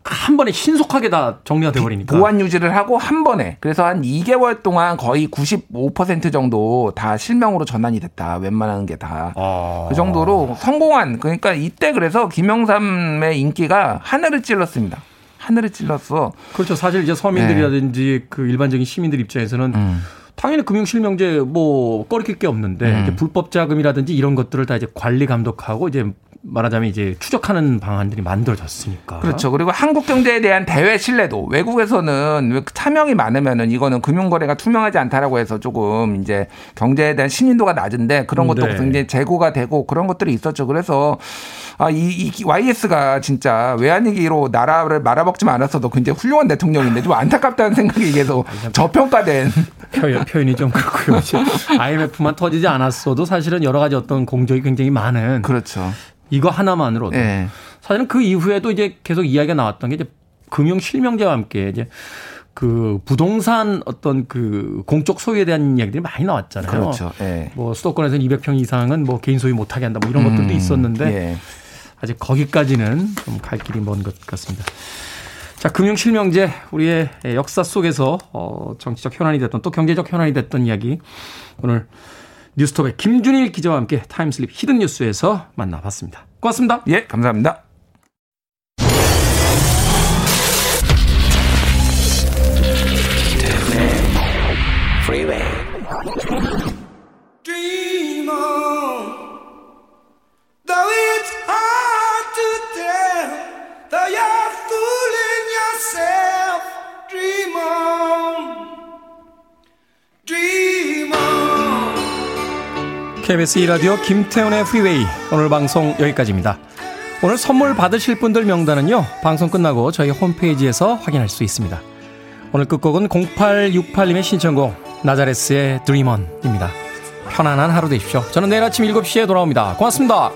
한 번에 신속하게 다 정리가 돼버리니까. 보완 유지를 하고 한 번에. 그래서 한 2개월 동안 거의 95% 정도 다 실명으로 전환이 됐다. 웬만한 게 다. 그 정도로 성공한. 그러니까 이때 그래서 김영삼의 인기가 하늘을 찔렀습니다. 하늘을 찔렀어. 그렇죠. 사실 이제 서민들이라든지 네. 그 일반적인 시민들 입장에서는 당연히 금융실명제 뭐 꺼리낄 게 없는데 이제 불법 자금이라든지 이런 것들을 다 이제 관리 감독하고 이제 말하자면 이제 추적하는 방안들이 만들어졌으니까. 그렇죠. 그리고 한국 경제에 대한 대외 신뢰도 외국에서는 차명이 많으면은 이거는 금융거래가 투명하지 않다라고 해서 조금 이제 경제에 대한 신인도가 낮은데 그런 것도 네. 굉장히 재고가 되고 그런 것들이 있었죠. 그래서 아, 이 YS가 진짜 외환위기로 나라를 말아먹지만 않았어도 굉장히 훌륭한 대통령인데 좀 안타깝다는 생각이 계속 저평가된 표현이 좀 그렇고요. IMF만 터지지 않았어도 사실은 여러 가지 어떤 공적이 굉장히 많은. 그렇죠. 이거 하나만으로도. 네. 사실은 그 이후에도 이제 계속 이야기가 나왔던 게 이제 금융 실명제와 함께 이제 그 부동산 어떤 그 공적 소유에 대한 이야기들이 많이 나왔잖아요. 그렇죠. 네. 뭐 수도권에서는 200평 이상은 뭐 개인 소유 못하게 한다 뭐 이런 것들도 있었는데 네. 아직 거기까지는 좀 갈 길이 먼 것 같습니다. 자, 금융 실명제 우리의 역사 속에서 정치적 현안이 됐던 또 경제적 현안이 됐던 이야기 오늘 뉴스톱의 김준일 기자와 함께 타임슬립 히든 뉴스에서 만나봤습니다. 고맙습니다. 예, 감사합니다. Freeway. Dream on. Though it's hard to tell, though you're fooling yourself. Dream on. Dream on. KBS 2라디오 김태훈의 프리웨이 오늘 방송 여기까지입니다. 오늘 선물 받으실 분들 명단은요. 방송 끝나고 저희 홈페이지에서 확인할 수 있습니다. 오늘 끝곡은 0868님의 신청곡 나자레스의 드림원입니다. 편안한 하루 되십시오. 저는 내일 아침 7시에 돌아옵니다. 고맙습니다.